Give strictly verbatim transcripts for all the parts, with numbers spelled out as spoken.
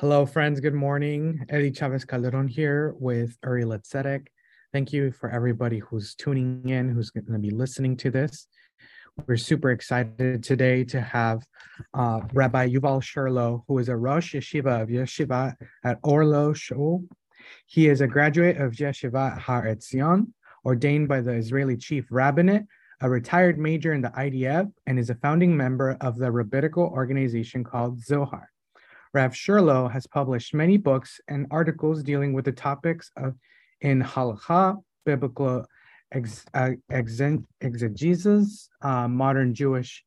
Hello, friends. Good morning. Eddie Chavez Calderon here with Uri L'Tzedek. Thank you for everybody who's tuning in, who's going to be listening to this. We're super excited today to have uh, Rabbi Yuval Cherlow, who is a Rosh Yeshiva of Yeshiva at Orlo Shoal. He is a graduate of Yeshiva Ha-Etzion, ordained by the Israeli Chief Rabbinate, a retired major in the I D F, and is a founding member of the rabbinical organization called Zohar. Rav Cherlow has published many books and articles dealing with the topics of in halakha, biblical ex, uh, exen, exegesis, uh, modern Jewish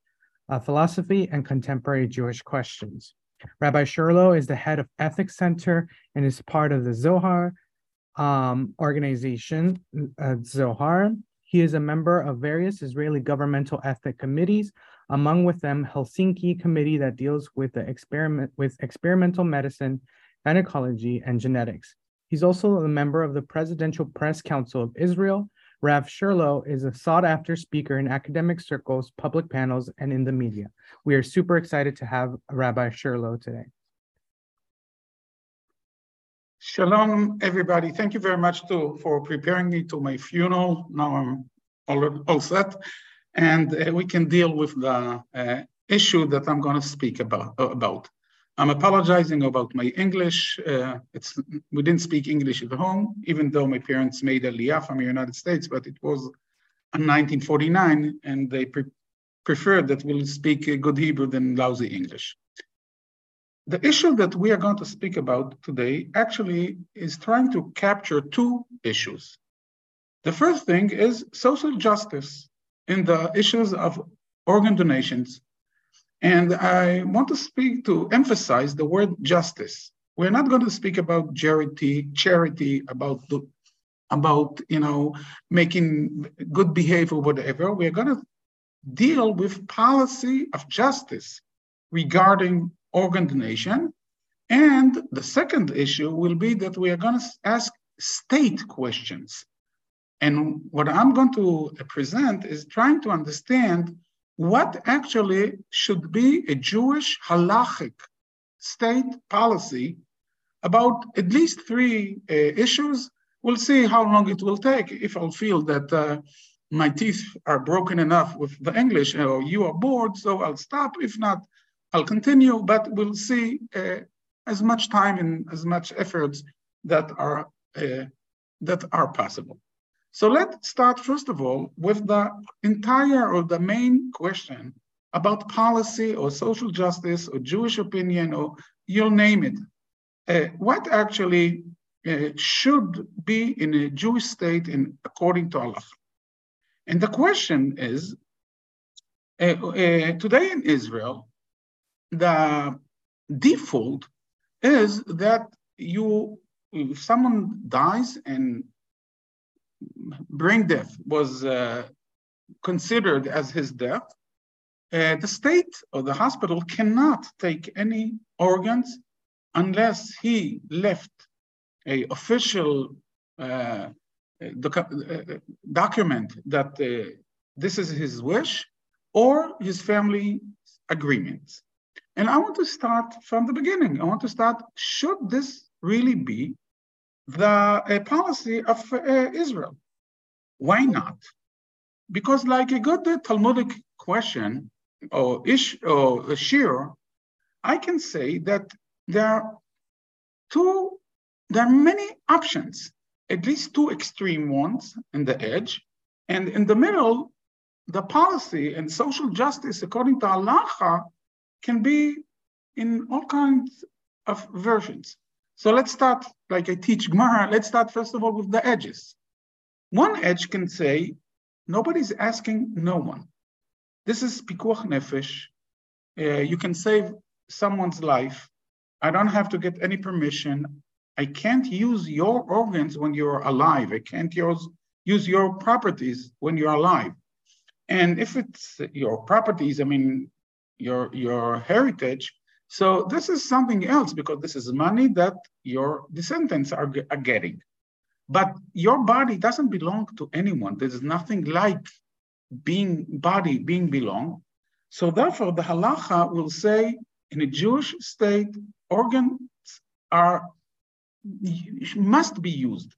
uh, philosophy, and contemporary Jewish questions. Rabbi Cherlow is the head of Ethics Center and is part of the Zohar um, organization, uh, Zohar. He is a member of various Israeli governmental ethic committees, among with them Helsinki committee that deals with the experiment with experimental medicine, gynecology, and genetics. He's also a member of the Presidential Press Council of Israel. Rav Cherlow is a sought-after speaker in academic circles, public panels, and in the media. We are super excited to have Rabbi Cherlow today. Shalom, everybody. Thank you very much to, for preparing me to my funeral. Now I'm all, all set. And uh, we can deal with the uh, issue that I'm going to speak about, uh, about. I'm apologizing about my English. Uh, it's, we didn't speak English at home, even though my parents made Aliyah from the United States, but it was in nineteen forty-nine, and they pre preferred that we'll speak good Hebrew than lousy English. The issue that we are going to speak about today actually is trying to capture two issues. The first thing is social justice in the issues of organ donations. And I want to speak to emphasize the word justice. We're not going to speak about charity, charity about, the, about you know, making good behavior, whatever. We're going to deal with policy of justice regarding organ donation. And the second issue will be that we are going to ask state questions. And what I'm going to present is trying to understand what actually should be a Jewish halachic state policy about at least three uh, issues. We'll see how long it will take. If I'll feel that uh, my teeth are broken enough with the English, or you are bored, so I'll stop. If not, I'll continue, but we'll see uh, as much time and as much efforts that are, uh, that are possible. So let's start, first of all, with the entire or the main question about policy or social justice or Jewish opinion or you'll name it. Uh, what actually uh, should be in a Jewish state in, according to Allah? And the question is, uh, uh, today in Israel, the default is that you, if someone dies and brain death was uh, considered as his death, uh, the state or the hospital cannot take any organs unless he left an official uh, doc uh, document that uh, this is his wish or his family agreements. And I want to start from the beginning. I want to start, should this really be the uh, policy of uh, Israel? Why not? Because like a good uh, Talmudic question or ish or uh, shir, I can say that there are two, there are many options, at least two extreme ones in the edge. And in the middle, the policy and social justice, according to halacha, can be in all kinds of versions. So let's start, like I teach Gemara, let's start first of all with the edges. One edge can say, nobody's asking no one. This is pikuach nefesh. Uh, you can save someone's life. I don't have to get any permission. I can't use your organs when you're alive. I can't use, use your properties when you're alive. And if it's your properties, I mean, your, your heritage, so this is something else because this is money that your descendants are, are getting. But your body doesn't belong to anyone. There's nothing like being body, being belong. So therefore the halacha will say in a Jewish state, organs are must be used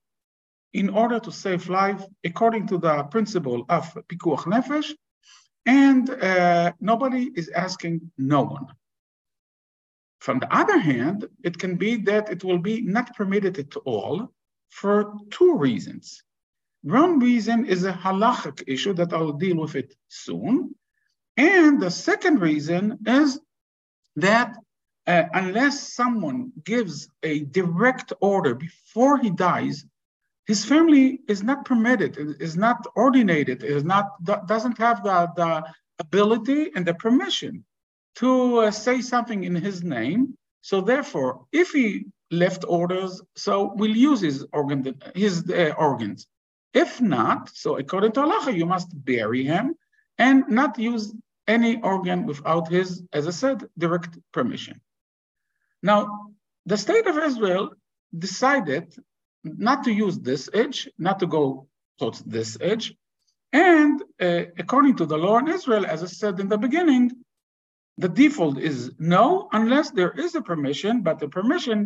in order to save life according to the principle of pikuach nefesh, and uh, nobody is asking no one. From the other hand, it can be that it will be not permitted at all for two reasons. One reason is a halachic issue that I'll deal with it soon. And the second reason is that uh, unless someone gives a direct order before he dies, his family is not permitted, is not ordinated, is not doesn't have the, the ability and the permission to uh, say something in his name. So therefore, if he left orders, so we'll use his organ, his uh, organs. If not, so according to halacha, you must bury him and not use any organ without his, as I said, direct permission. Now, the state of Israel decided not to use this edge, not to go towards this edge. And uh, according to the law in Israel, as I said in the beginning, the default is no, unless there is a permission, but the permission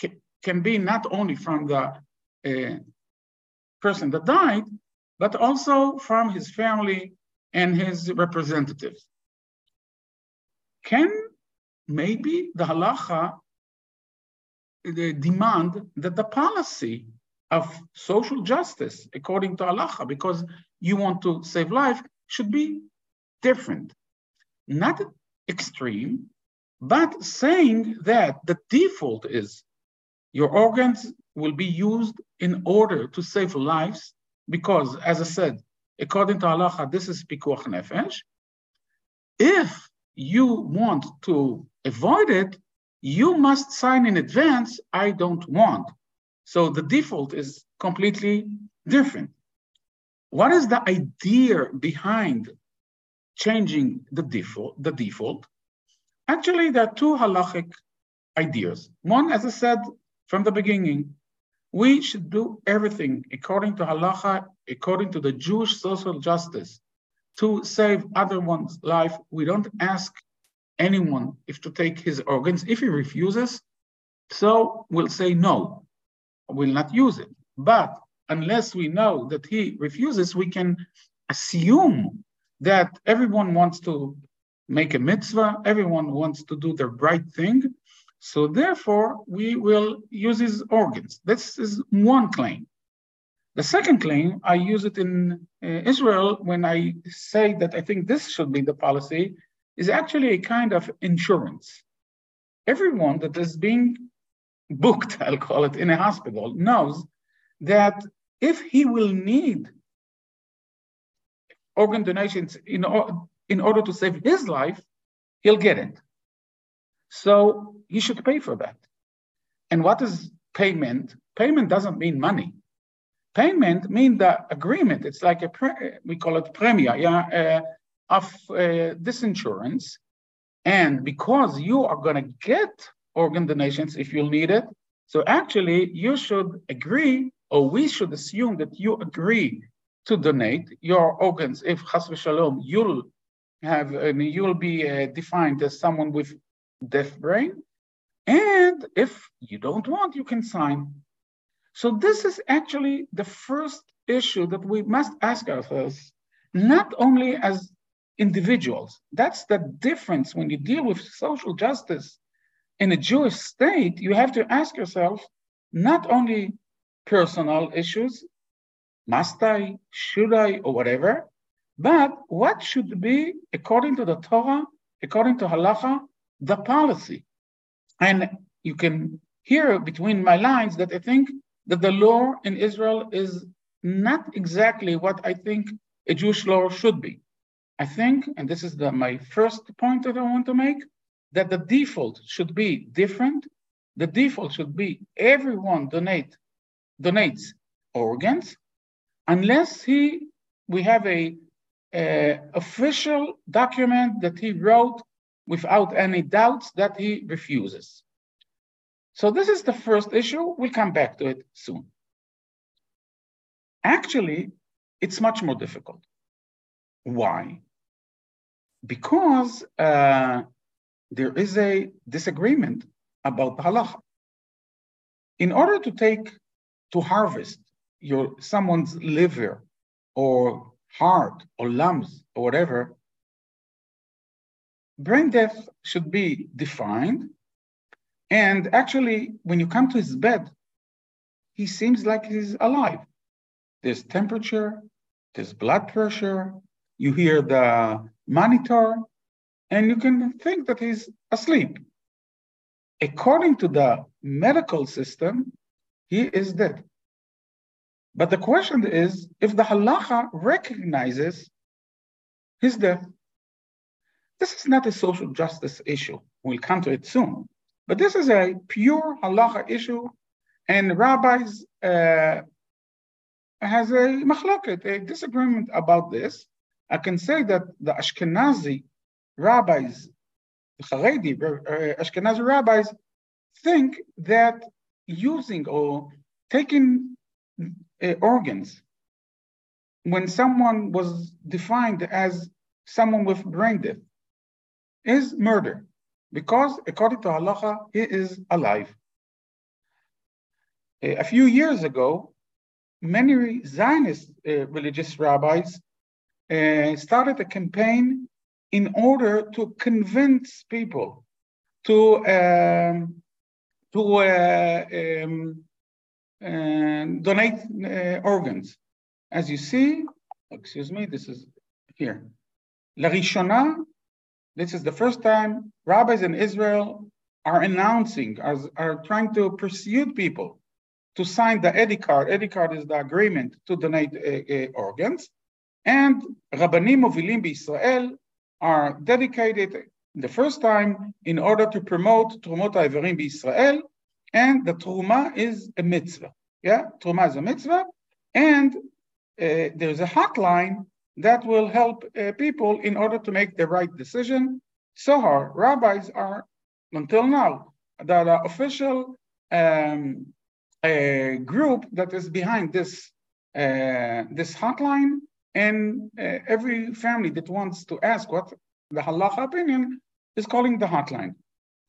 ca can be not only from the uh, person that died, but also from his family and his representatives. Can maybe the halacha they demand that the policy of social justice, according to halacha, because you want to save life, should be different. Not extreme, but saying that the default is your organs will be used in order to save lives, because, as I said, according to halacha, this is pikuach nefesh. If you want to avoid it, you must sign in advance, I don't want. So the default is completely different. What is the idea behind changing the default? The default? Actually, there are two halachic ideas. One, as I said from the beginning, we should do everything according to halacha, according to the Jewish social justice, to save other one's life. We don't ask anyone if to take his organs. If he refuses, so we'll say no, we'll not use it. But unless we know that he refuses, we can assume that everyone wants to make a mitzvah, everyone wants to do the right thing, so therefore we will use his organs. This is one claim. The second claim, I use it in uh, Israel when I say that I think this should be the policy, is actually a kind of insurance. Everyone that is being booked, I'll call it, in a hospital knows that if he will need organ donations in, or, in order to save his life, he'll get it. So he should pay for that. And what is payment? Payment doesn't mean money. Payment means the agreement. It's like a, pre we call it premia, yeah, uh, of uh, this insurance, and because you are going to get organ donations if you'll need it, so actually you should agree, or we should assume that you agree to donate your organs if chas v'shalom you'll have, I mean, you'll be uh, defined as someone with deaf brain, and if you don't want, you can sign. So this is actually the first issue that we must ask ourselves, not only as individuals. That's the difference when you deal with social justice in a Jewish state. You have to ask yourself not only personal issues, must I, should I, or whatever, but what should be, according to the Torah, according to halacha, the policy. And you can hear between my lines that I think that the law in Israel is not exactly what I think a Jewish law should be. I think, and this is the, my first point that I want to make, that the default should be different. The default should be everyone donate, donates organs, unless he, we have a, a official document that he wrote without any doubts that he refuses. So this is the first issue. We'll come back to it soon. Actually, it's much more difficult. Why? Because uh, there is a disagreement about the halacha. In order to take, to harvest your someone's liver or heart or lungs or whatever, brain death should be defined. And actually, when you come to his bed, he seems like he's alive. There's temperature, there's blood pressure, you hear the monitor, and you can think that he's asleep. According to the medical system, he is dead. But the question is, if the halacha recognizes his death, this is not a social justice issue. We'll come to it soon. But this is a pure halacha issue, and rabbis uh, has a machloket, a disagreement about this. I can say that the Ashkenazi rabbis, the Haredi uh, Ashkenazi rabbis, think that using or taking uh, organs when someone was defined as someone with brain death is murder, because according to halacha, he is alive. A few years ago, many Zionist uh, religious rabbis uh, started a campaign in order to convince people to um, to uh, um, uh, donate uh, organs. As you see, excuse me, this is here. L'Rishona, this is the first time rabbis in Israel are announcing, are, are trying to persuade people to sign the Edicard. Edicard is the agreement to donate uh, uh, organs. And Rabbanim Movilim B'Israel are dedicated the first time in order to promote Trumot HaEverim B'Israel. And the Truma is a mitzvah. Yeah, Truma is a mitzvah. And uh, there's a hotline that will help uh, people in order to make the right decision. Zohar rabbis are, until now, the official um, a group that is behind this uh, this hotline, and uh, every family that wants to ask what the halacha opinion is calling the hotline.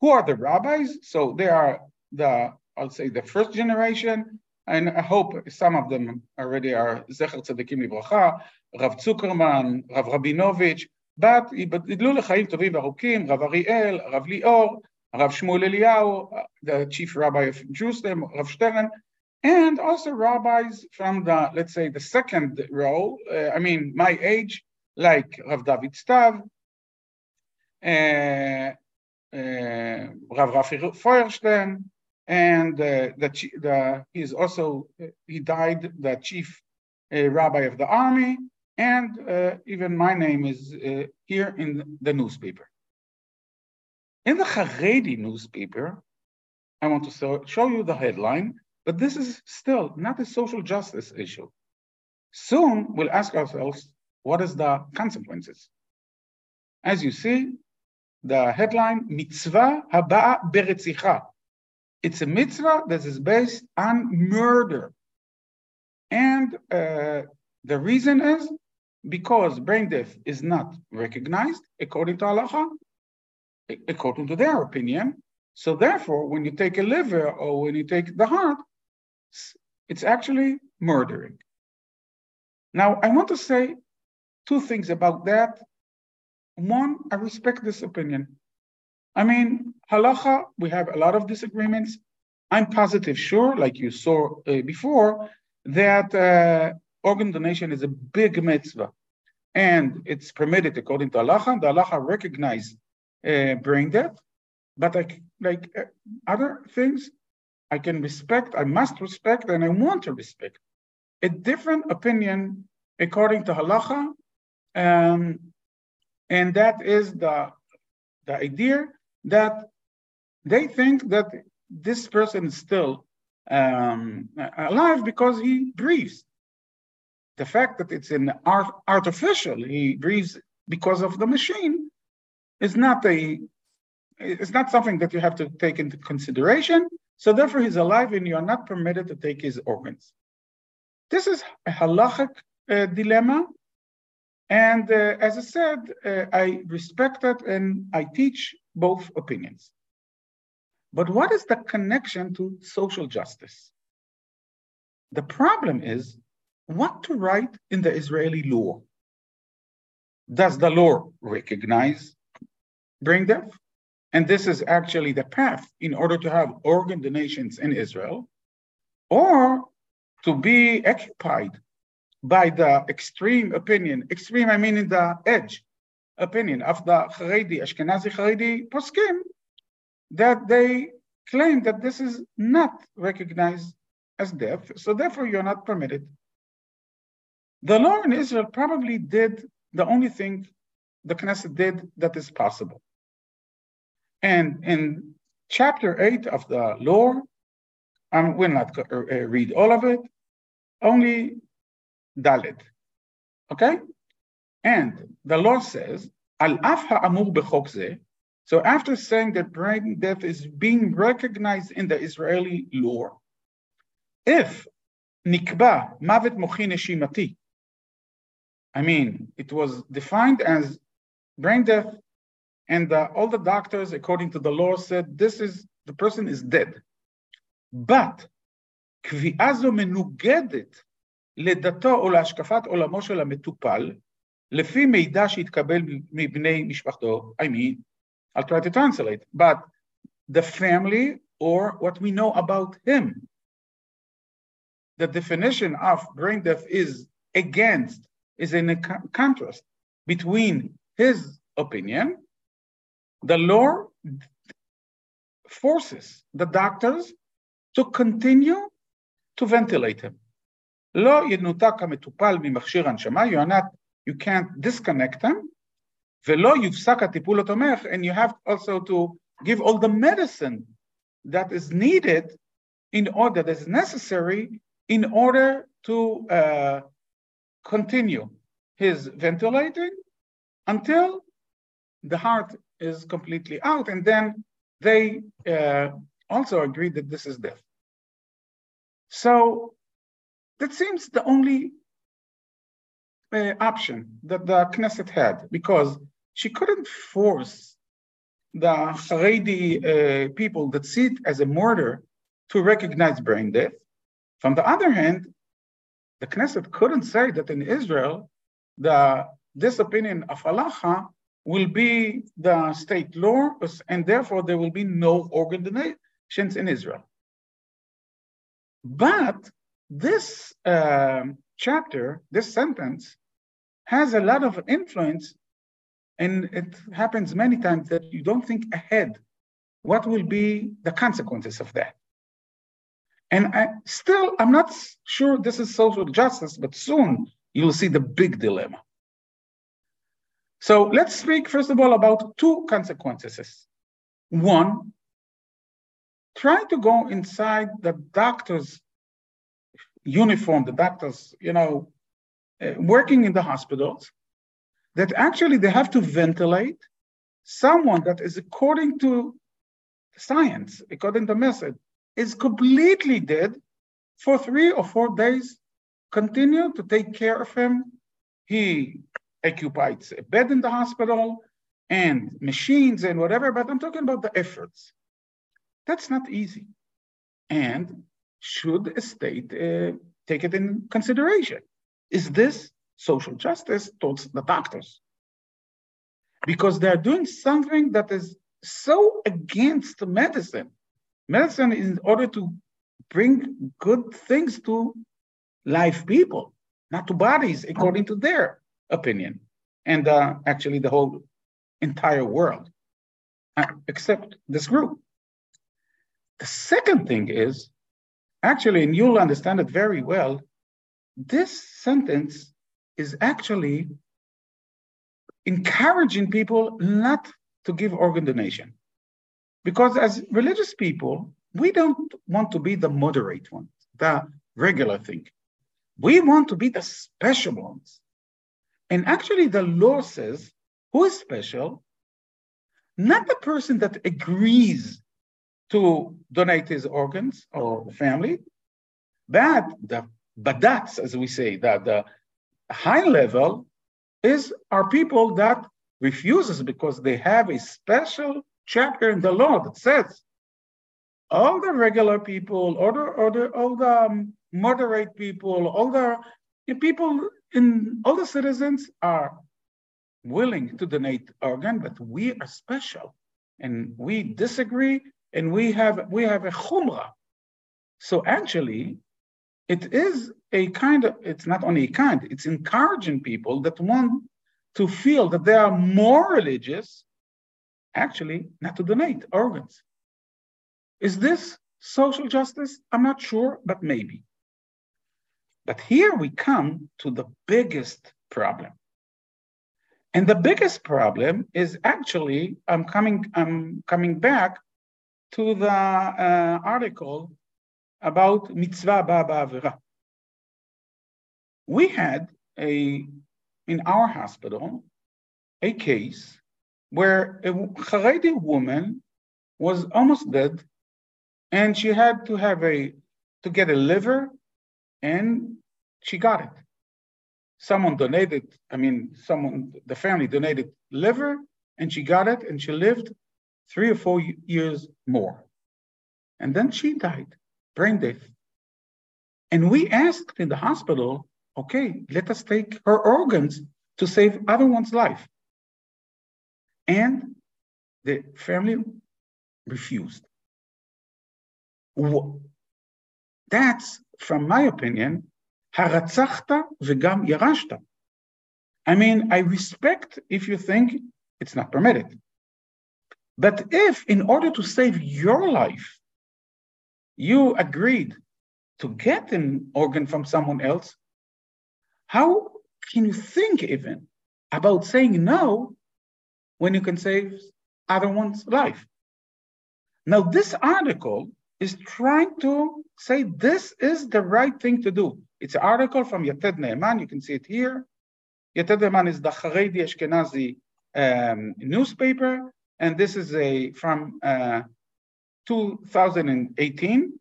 Who are the rabbis? So they are the, I'll say, the first generation, and I hope some of them already are Zecher Tzadikim Libracha, Rav Zuckerman, Rav Rabinovich, but Yibadlu L'Chaim Tovim V'Arukim, Rav Ariel, Rav Lior, Rav Shmuel Eliyahu, the chief rabbi of Jerusalem, Rav Stern, and also rabbis from the, let's say, the second row, uh, I mean, my age, like Rav David Stav, uh, uh, Rav Raffi Feuerstein, and uh, the, the, he's also, he died the chief uh, rabbi of the army, and uh, even my name is uh, here in the newspaper. In the Haredi newspaper, I want to so, show you the headline, but this is still not a social justice issue. Soon we'll ask ourselves, what is the consequences? As you see, the headline, Mitzvah Haba Beretzicha. It's a mitzvah that is based on murder. And uh, the reason is because brain death is not recognized according to halacha, according to their opinion. So therefore, when you take a liver or when you take the heart, it's actually murdering. Now, I want to say two things about that. One, I respect this opinion. I mean, halacha, we have a lot of disagreements. I'm positive, sure, like you saw uh, before, that uh, organ donation is a big mitzvah, and it's permitted according to halacha. The halacha recognizes Uh, brain death, but I, like uh, other things, I can respect, I must respect, and I want to respect a different opinion according to halacha, um, and that is the, the idea that they think that this person is still um, alive because he breathes. The fact that it's an art, artificial, he breathes because of the machine, It's not a, it's not something that you have to take into consideration. So therefore he's alive and you are not permitted to take his organs. This is a halachic uh, dilemma. And uh, as I said, uh, I respect it and I teach both opinions. But what is the connection to social justice? The problem is what to write in the Israeli law. Does the law recognize brain death? And this is actually the path in order to have organ donations in Israel, or to be occupied by the extreme opinion, extreme, I mean in the edge opinion of the Haredi, Ashkenazi Haredi poskim, that they claim that this is not recognized as death, so therefore you're not permitted. The law in Israel probably did the only thing the Knesset did that is possible. And in chapter eight of the law, I um, will not uh, read all of it, only Dalet, okay? And the law says, Al af ha'amur b'chok zeh. So after saying that brain death is being recognized in the Israeli law, if nikba mavet mochi neshimati, I mean, it was defined as brain death, and uh, all the doctors, according to the law, said this is the person is dead. But קביעה זו מנוגדת לדתו או להשקפת עולמו של המטופל, לפי מידע שהתקבל מבני משפחתו. I mean, I'll try to translate, but the family or what we know about him. The definition of brain death is against, is in a contrast between his opinion. The law forces the doctors to continue to ventilate him. You can't disconnect him. And you have also to give all the medicine that is needed in order, that is necessary in order to uh, continue his ventilating until the heart is completely out. And then they uh, also agree that this is death. So that seems the only uh, option that the Knesset had, because she couldn't force the Haredi uh, people that see it as a murder to recognize brain death. From the other hand, the Knesset couldn't say that in Israel, the this opinion of halacha will be the state law, and therefore there will be no organ donations in Israel. But this uh, chapter, this sentence, has a lot of influence, and it happens many times that you don't think ahead what will be the consequences of that. And I, still, I'm not sure this is social justice, but soon you'll see the big dilemma. So let's speak, first of all, about two consequences. One, try to go inside the doctor's uniform, the doctors, you know, uh, working in the hospitals, that actually they have to ventilate someone that is, according to science, according to method, is completely dead for three or four days, continue to take care of him. He occupies a bed in the hospital and machines and whatever, but I'm talking about the efforts. That's not easy. And should a state uh, take it in consideration? Is this social justice towards the doctors? Because they're doing something that is so against medicine. Medicine is in order to bring good things to live people, not to bodies, according to their opinion, and uh, actually the whole entire world, uh, except this group. The second thing is, actually, and you'll understand it very well, this sentence is actually encouraging people not to give organ donation. Because as religious people, we don't want to be the moderate ones, the regular thing. We want to be the special ones. And actually the law says, who is special? Not the person that agrees to donate his organs or family, but the badats, as we say, that the high level is are people that refuses because they have a special chapter in the law that says all the regular people, all the, all the, all the um, moderate people, all the you know, people in all the citizens are willing to donate organ, but we are special and we disagree and we have we have a chumrah. So actually, it is a kind of, it's not only a kind, it's encouraging people that want to feel that they are more religious, actually, not to donate organs. Is this social justice? I'm not sure, but maybe. But here we come to the biggest problem. And the biggest problem is actually, I'm coming, I'm coming back to the uh, article about mitzvah ba'avira. Ba we had a, in our hospital, a case where a Haredi woman was almost dead and she had to have a, to get a liver, and she got it. Someone donated, I mean, someone, the family donated liver and she got it and she lived three or four years more. And then she died, brain death. And we asked in the hospital, okay, let us take her organs to save other one's life. And the family refused. That's, from my opinion, haratzachta v'gam yarashta. I mean, I respect if you think it's not permitted. But if, in order to save your life, you agreed to get an organ from someone else, how can you think even about saying no when you can save other one's life? Now, this article is trying to say this is the right thing to do. It's an article from Yated Neeman. You can see it here. Yated Neeman is the Haredi Ashkenazi um, newspaper, and this is a from uh, two thousand eighteen,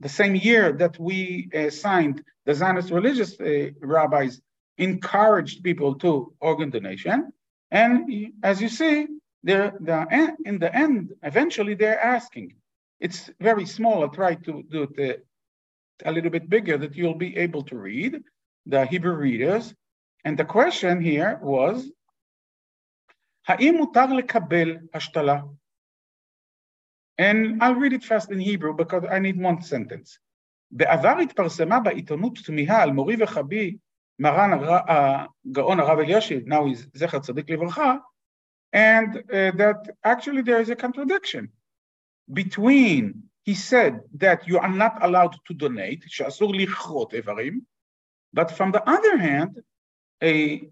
the same year that we uh, signed the Zionist religious uh, rabbis encouraged people to organ donation. And as you see, they're, they're, in the end, eventually they're asking. It's very small. I'll try to do it a little bit bigger that you'll be able to read, the Hebrew readers. And the question here was, Ha'im mutar lekabel hashtala? And I'll read it fast in Hebrew because I need one sentence. בעבר התפרסמה בעיתונות תמיהה על מורי וחבי מרן הגאון הרב אלישיב, now he's זכר צדיק לברכה, and uh, that actually there is a contradiction between, he said that you are not allowed to donate, שאסור לכרות איברים, but from the other hand, a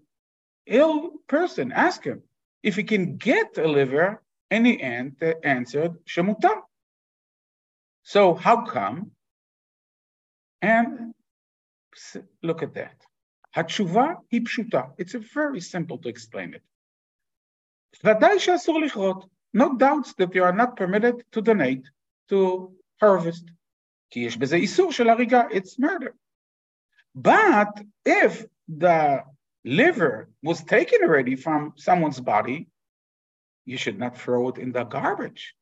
ill person asked him if he can get a liver, and he answered, Shemuta. So how come? And look at that. Hatshuva hi pshuta. It's very simple to explain it. V'adai she'asur lichrot. No doubts that you are not permitted to donate, to harvest. Ki yesh b'zeh isur shel hariga. It's murder. But if the liver was taken already from someone's body, you should not throw it in the garbage.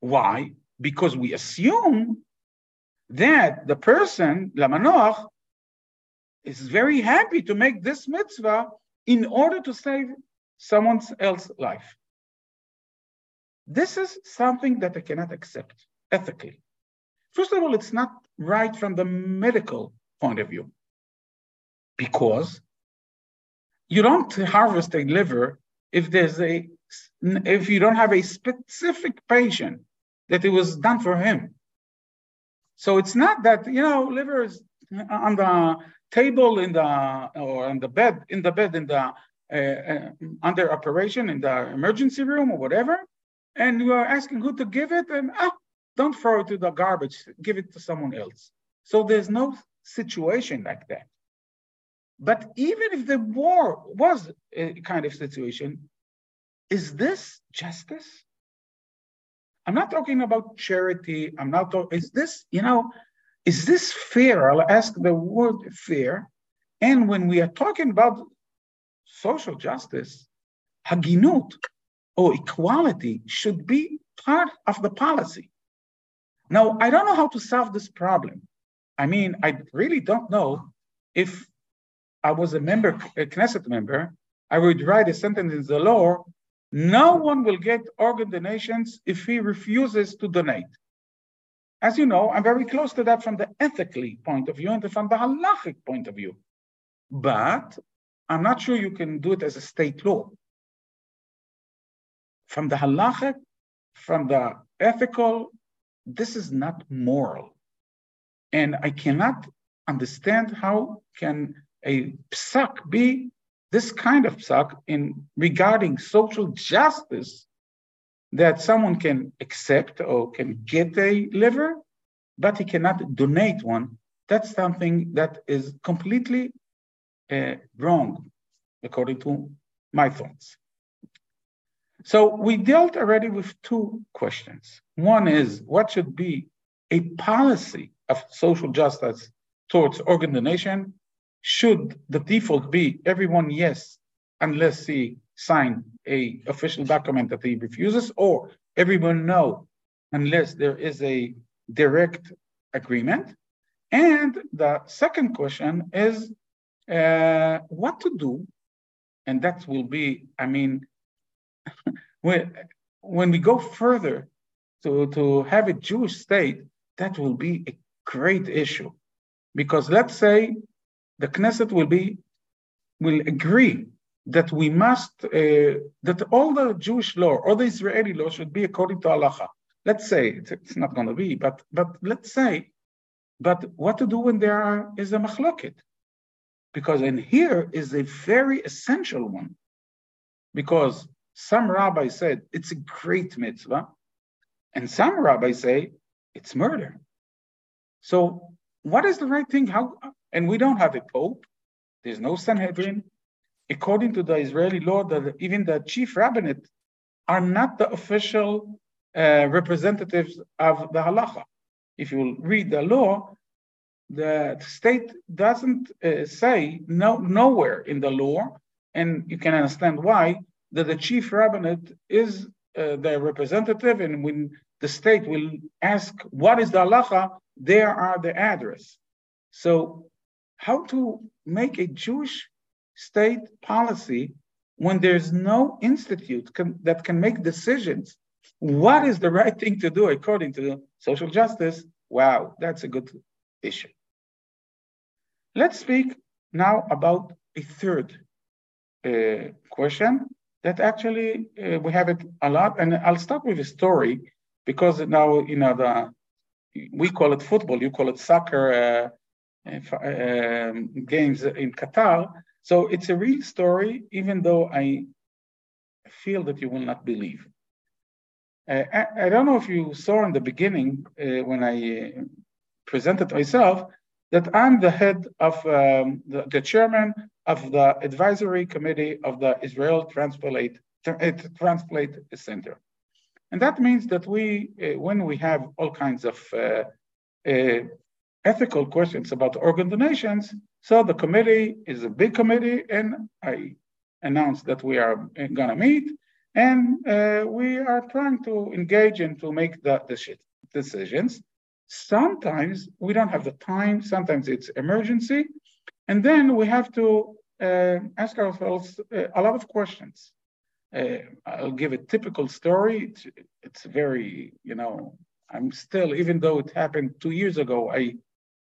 Why? Because we assume that the person, Lamanoch, is very happy to make this mitzvah in order to save someone else's life. This is something that I cannot accept ethically. First of all, it's not right from the medical point of view, because you don't harvest a liver if there's a if you don't have a specific patient that it was done for him. So it's not that, you know, liver is on the table in the or on the bed in the bed in the uh, uh, under operation in the emergency room or whatever, and you are asking who to give it, and ah, don't throw it to the garbage. Give it to someone else. So there's no situation like that. But even if the war was a kind of situation, is this justice? I'm not talking about charity. I'm not talking, is this, you know, is this fair? I'll ask the word fair. And when we are talking about social justice, haginut, or equality should be part of the policy. Now, I don't know how to solve this problem. I mean, I really don't know. If I was a member, a Knesset member, I would write a sentence in the law: no one will get organ donations if he refuses to donate. As you know, I'm very close to that from the ethically point of view and from the halachic point of view. But I'm not sure you can do it as a state law. From the halachic, from the ethical, this is not moral. And I cannot understand how can a psak be this kind of psak in regarding social justice, that someone can accept or can get a liver, but he cannot donate one. That's something that is completely uh, wrong, according to my thoughts. So we dealt already with two questions. One is, what should be a policy of social justice towards organ donation? Should the default be everyone yes, unless he signed a official document that he refuses, or everyone no, unless there is a direct agreement? And the second question is uh, what to do, and that will be, I mean, when, when we go further to, to have a Jewish state, that will be a great issue. Because let's say the Knesset will be will agree that we must, uh, that all the Jewish law, all the Israeli law should be according to halacha. Let's say, it's, it's not going to be, but but let's say, but what to do when there are, is a machloket? Because in here is a very essential one. Because some rabbis said it's a great mitzvah, and some rabbis say it's murder. So what is the right thing? How? And we don't have a pope. There's no Sanhedrin. According to the Israeli law, that even the chief rabbinate are not the official uh, representatives of the halacha. If you read the law, the state doesn't uh, say no, nowhere in the law, and you can understand why, that the chief rabbinate is uh, the representative, and when the state will ask what is the halacha, there are the address. So how to make a Jewish state policy when there's no institute can, that can make decisions? What is the right thing to do according to social justice? Wow, that's a good issue. Let's speak now about a third uh, question that actually uh, we have it a lot. And I'll start with a story, because now, you know, the, we call it football, you call it soccer uh, uh, games in Qatar. So it's a real story, even though I feel that you will not believe. Uh, I, I don't know if you saw in the beginning uh, when I uh, presented myself that I'm the head of um, the, the chairman of the advisory committee of the Israel Transplant Transplant Center. And that means that we, uh, when we have all kinds of uh, uh, ethical questions about organ donations, so the committee is a big committee, and I announced that we are gonna meet, and uh, we are trying to engage and to make the, the shit decisions. Sometimes we don't have the time, sometimes it's emergency, and then we have to uh, ask ourselves uh, a lot of questions. Uh, I'll give a typical story. It's, it's very, you know, I'm still, even though it happened two years ago, I,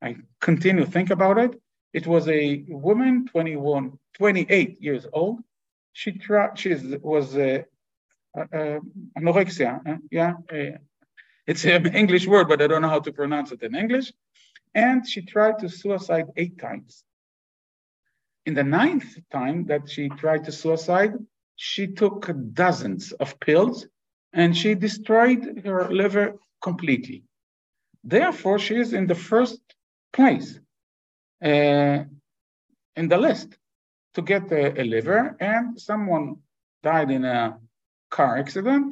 I continue to think about it. It was a woman, twenty-one, twenty-eight years old. She tried, she was uh, uh, anorexia. Uh, yeah, uh, it's an English word, but I don't know how to pronounce it in English. And she tried to suicide eight times. In the ninth time that she tried to suicide, she took dozens of pills, and she destroyed her liver completely. Therefore, she is in the first place Uh, in the list to get a, a liver, and someone died in a car accident.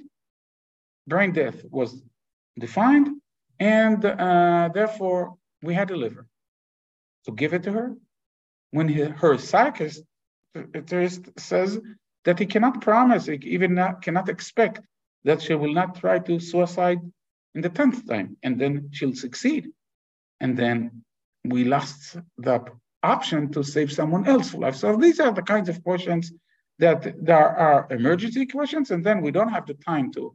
Brain death was defined, and uh, therefore we had a liver to give it to her. When he, her psychiatrist says that he cannot promise, he even not, cannot expect that she will not try to suicide in the tenth time, and then she'll succeed. And then we lost the option to save someone else's life. So these are the kinds of questions that there are emergency questions, and then we don't have the time to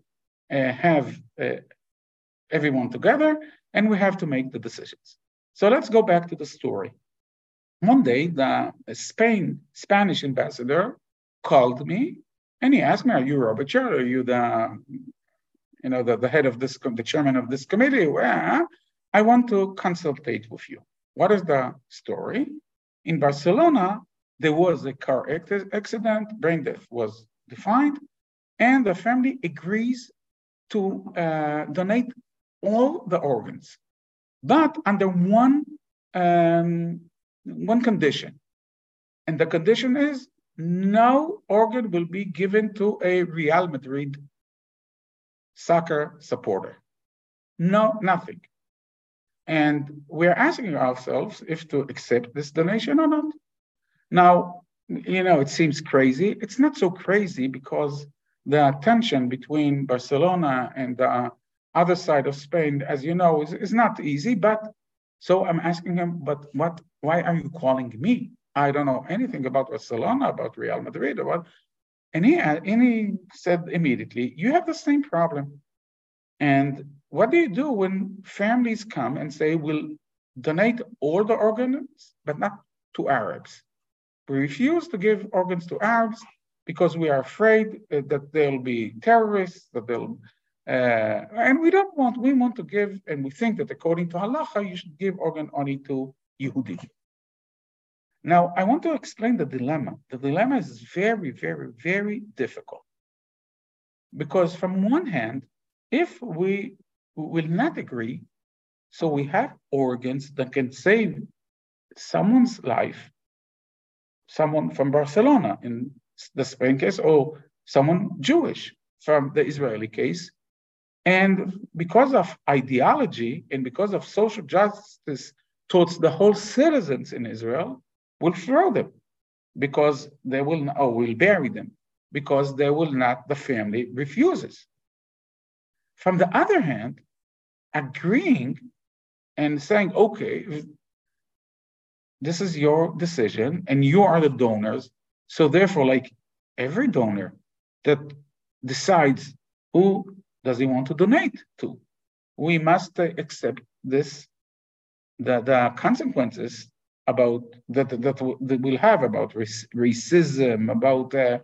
uh, have uh, everyone together, and we have to make the decisions. So let's go back to the story. One day, the Spain, Spanish ambassador called me, and he asked me, are you Rabbi Cherlow? Are you the, you know, the, the head of this, the chairman of this committee? Well, I want to consultate with you. What is the story? In Barcelona, there was a car accident, brain death was defined, and the family agrees to uh, donate all the organs, but under one, um, one condition. And the condition is no organ will be given to a Real Madrid soccer supporter. No, nothing. And we're asking ourselves if to accept this donation or not. Now, you know, it seems crazy. It's not so crazy because the tension between Barcelona and the other side of Spain, as you know, is, is not easy. But so I'm asking him, but what? Why are you calling me? I don't know anything about Barcelona, about Real Madrid, about. And he, and he said immediately, you have the same problem. And what do you do when families come and say, we'll donate all the organs, but not to Arabs? We refuse to give organs to Arabs because we are afraid that they'll be terrorists, that they'll, uh, and we don't want, we want to give, and we think that according to halacha, you should give organ only to Yehudim. Now, I want to explain the dilemma. The dilemma is very, very, very difficult. Because from one hand, if we will not agree, so we have organs that can save someone's life, someone from Barcelona in the Spain case, or someone Jewish from the Israeli case. And because of ideology and because of social justice towards the whole citizens in Israel, we'll throw them because they will, or we'll bury them because they will not, the family refuses. From the other hand, agreeing and saying, okay, this is your decision and you are the donors. So therefore, like every donor that decides who does he want to donate to, we must accept this, the, the consequences about that, that, that we'll have about racism, about uh,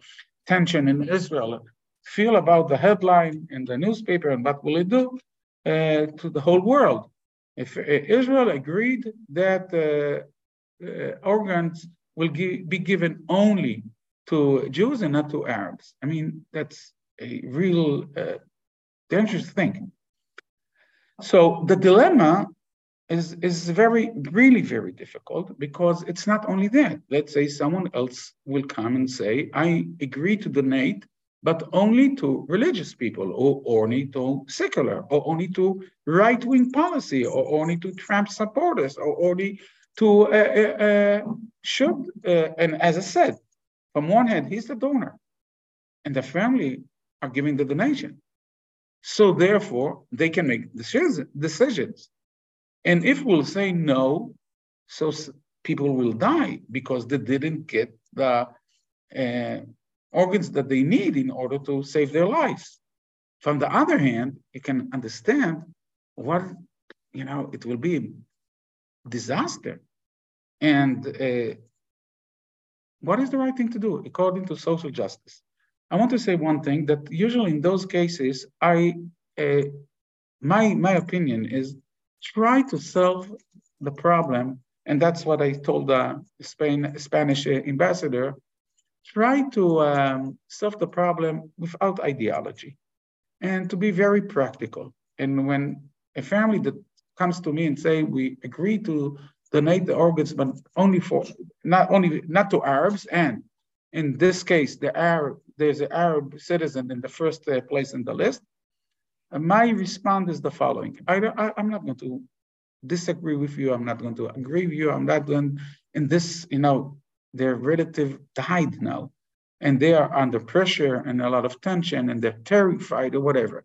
tension in Israel, feel about the headline in the newspaper and what will it do uh, to the whole world. If uh, Israel agreed that uh, uh, organs will gi- be given only to Jews and not to Arabs. I mean, that's a real uh, dangerous thing. So the dilemma is, is very, really very difficult because it's not only that. Let's say someone else will come and say, I agree to donate but only to religious people, or only to secular, or only to right-wing policy, or only to Trump supporters, or only to, uh, uh, uh, should, uh, and as I said, from one hand, he's the donor, and the family are giving the donation. So therefore, they can make decisions. And if we'll say no, so people will die because they didn't get the, uh, organs that they need in order to save their lives. From the other hand, you can understand what, you know, it will be a disaster. And uh, what is the right thing to do according to social justice? I want to say one thing that usually in those cases, I, uh, my, my opinion is try to solve the problem. And that's what I told the Spain, Spanish ambassador. Try to um, solve the problem without ideology and to be very practical. And when a family that comes to me and say, we agree to donate the organs, but only for, not only, not to Arabs. And in this case, the Arab, there's an Arab citizen in the first uh, place in the list. And my response is the following. I don't, I, I'm not going to disagree with you. I'm not going to agree with you. I'm not going in this, you know, their relative died now. and they are under pressure and a lot of tension and they're terrified or whatever.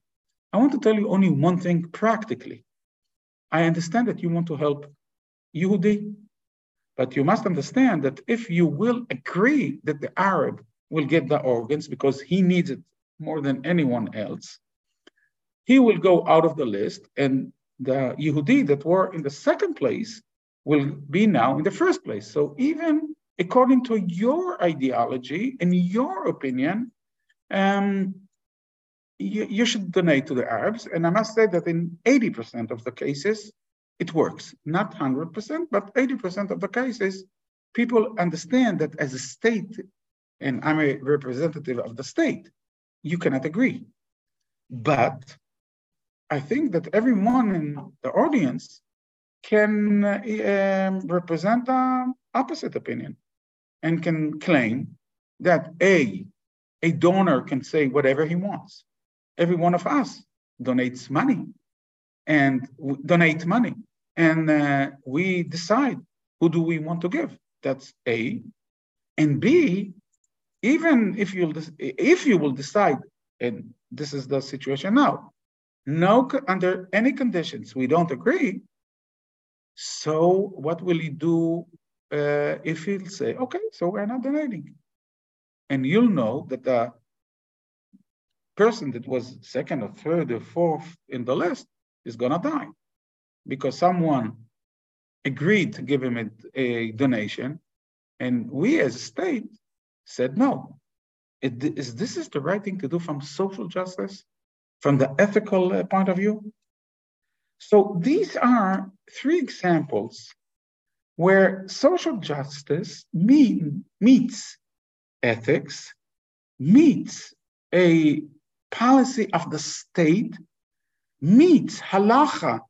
I want to tell you only one thing practically. I understand that you want to help Yehudi, but you must understand that if you will agree that the Arab will get the organs because he needs it more than anyone else, he will go out of the list, and the Yehudi that were in the second place will be now in the first place. So even according to your ideology and your opinion, um, you, you should donate to the Arabs. And I must say that in eighty percent of the cases, it works. Not one hundred percent, but eighty percent of the cases, people understand that as a state, and I'm a representative of the state, you cannot agree. But I think that everyone in the audience can um, represent the opposite opinion and can claim that a, a donor can say whatever he wants. Every one of us donates money and donate money. And uh, we decide who do we want to give. That's A. And B, even if you'll if you will decide, and this is the situation now, no, under any conditions we don't agree, so what will you do uh, if he'll say, okay, so we're not donating? And you'll know that the person that was second or third or fourth in the list is gonna die because someone agreed to give him a, a donation and we as a state said no. It, is, this is the right thing to do from social justice, from the ethical point of view. So these are three examples where social justice mean, meets ethics, meets a policy of the state, meets halacha,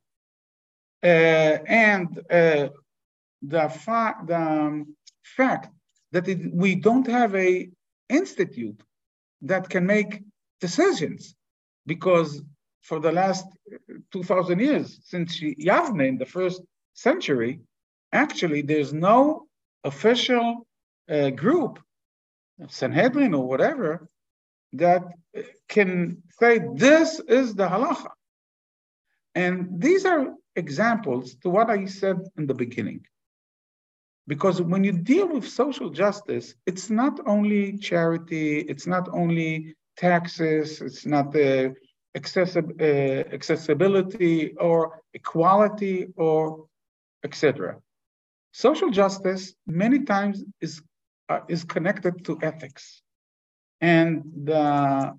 uh, and uh, the, fa the um, fact that it, we don't have a institute that can make decisions, because for the last two thousand years, since Yavne in the first century, actually there's no official uh, group, Sanhedrin or whatever, that can say this is the halacha. And these are examples to what I said in the beginning. Because when you deal with social justice, it's not only charity, it's not only taxes, it's not the accessi- uh, accessibility or equality or et cetera. Social justice many times is, uh, is connected to ethics. And the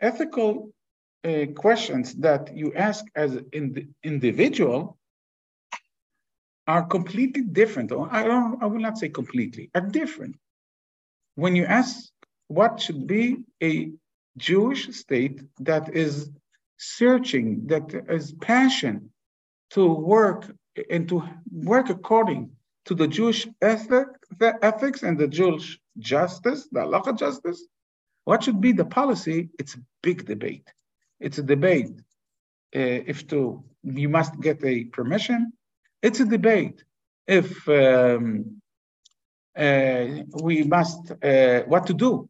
ethical uh, questions that you ask as an individual are completely different, or I, don't, I will not say completely, are different. When you ask what should be a Jewish state that is searching, that is passion to work and to work according to the Jewish ethic, the ethics and the Jewish justice, the halacha justice, what should be the policy? It's a big debate. It's a debate uh, if to you must get a permission. It's a debate if um, uh, we must, uh, what to do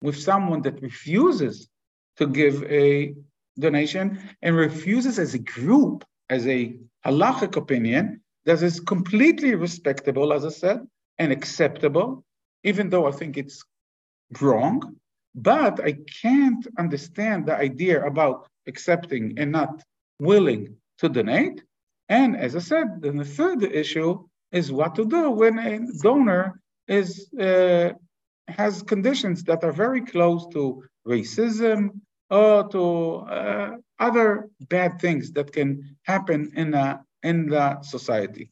with someone that refuses to give a donation and refuses as a group, as a halachic opinion, that is completely respectable, as I said, and acceptable, even though I think it's wrong. But I can't understand the idea about accepting and not willing to donate. And as I said, then the third issue is what to do when a donor is uh, has conditions that are very close to racism or to uh, other bad things that can happen in a, in the society.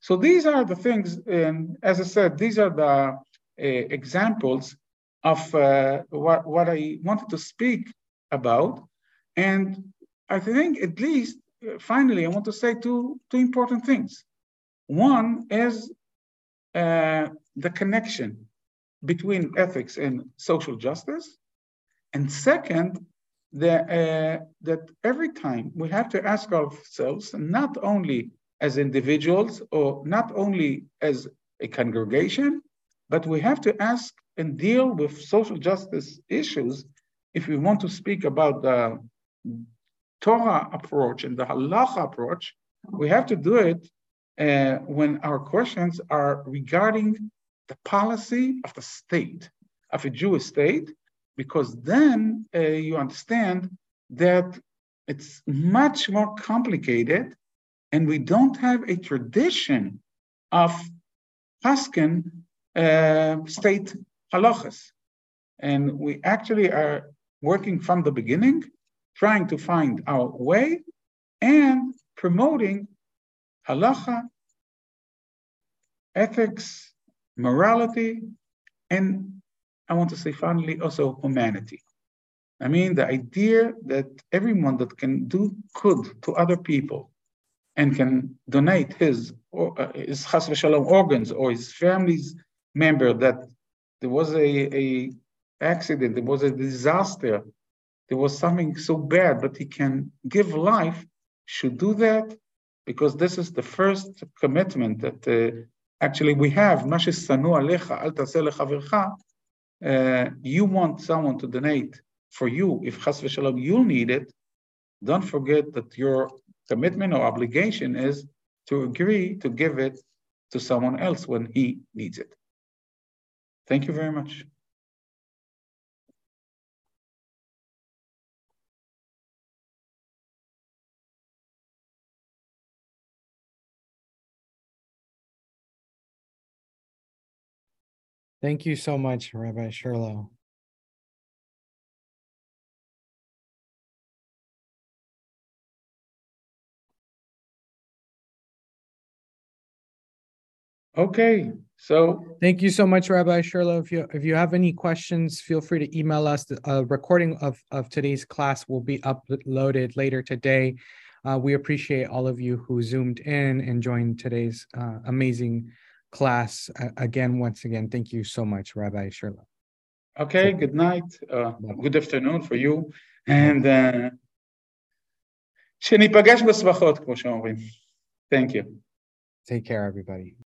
So these are the things, and as I said, these are the uh, examples of uh, what, what I wanted to speak about. And I think at least, finally, I want to say two, two important things. One is uh, the connection between ethics and social justice. And second, the, uh, that every time we have to ask ourselves, not only as individuals or not only as a congregation, but we have to ask and deal with social justice issues if we want to speak about the Torah approach and the halacha approach. We have to do it uh, when our questions are regarding the policy of the state, of a Jewish state, because then uh, you understand that it's much more complicated, and we don't have a tradition of Paskin uh, state halachas. And we actually are working from the beginning, trying to find our way and promoting halacha, ethics, morality, and I want to say finally also humanity. I mean, the idea that everyone that can do good to other people and can donate his or, uh, his chas v'shalom organs or his family's member that there was a, a accident, there was a disaster, there was something so bad, but he can give life, should do that, because this is the first commitment that uh, actually we have. Ma shesanu alecha al taseh lechavercha. You want someone to donate for you, if chas v'shalom you need it, don't forget that your commitment or obligation is to agree to give it to someone else when he needs it. Thank you very much. Thank you so much, Rabbi Cherlow. Okay, so thank you so much, Rabbi Cherlow. If you if you have any questions, feel free to email us. A recording of, of today's class will be uploaded later today. Uh, we appreciate all of you who zoomed in and joined today's uh, amazing class. Uh, again, once again, thank you so much, Rabbi Cherlow. Okay, so, good night. Uh, good afternoon for you. And uh, thank you. Take care, everybody.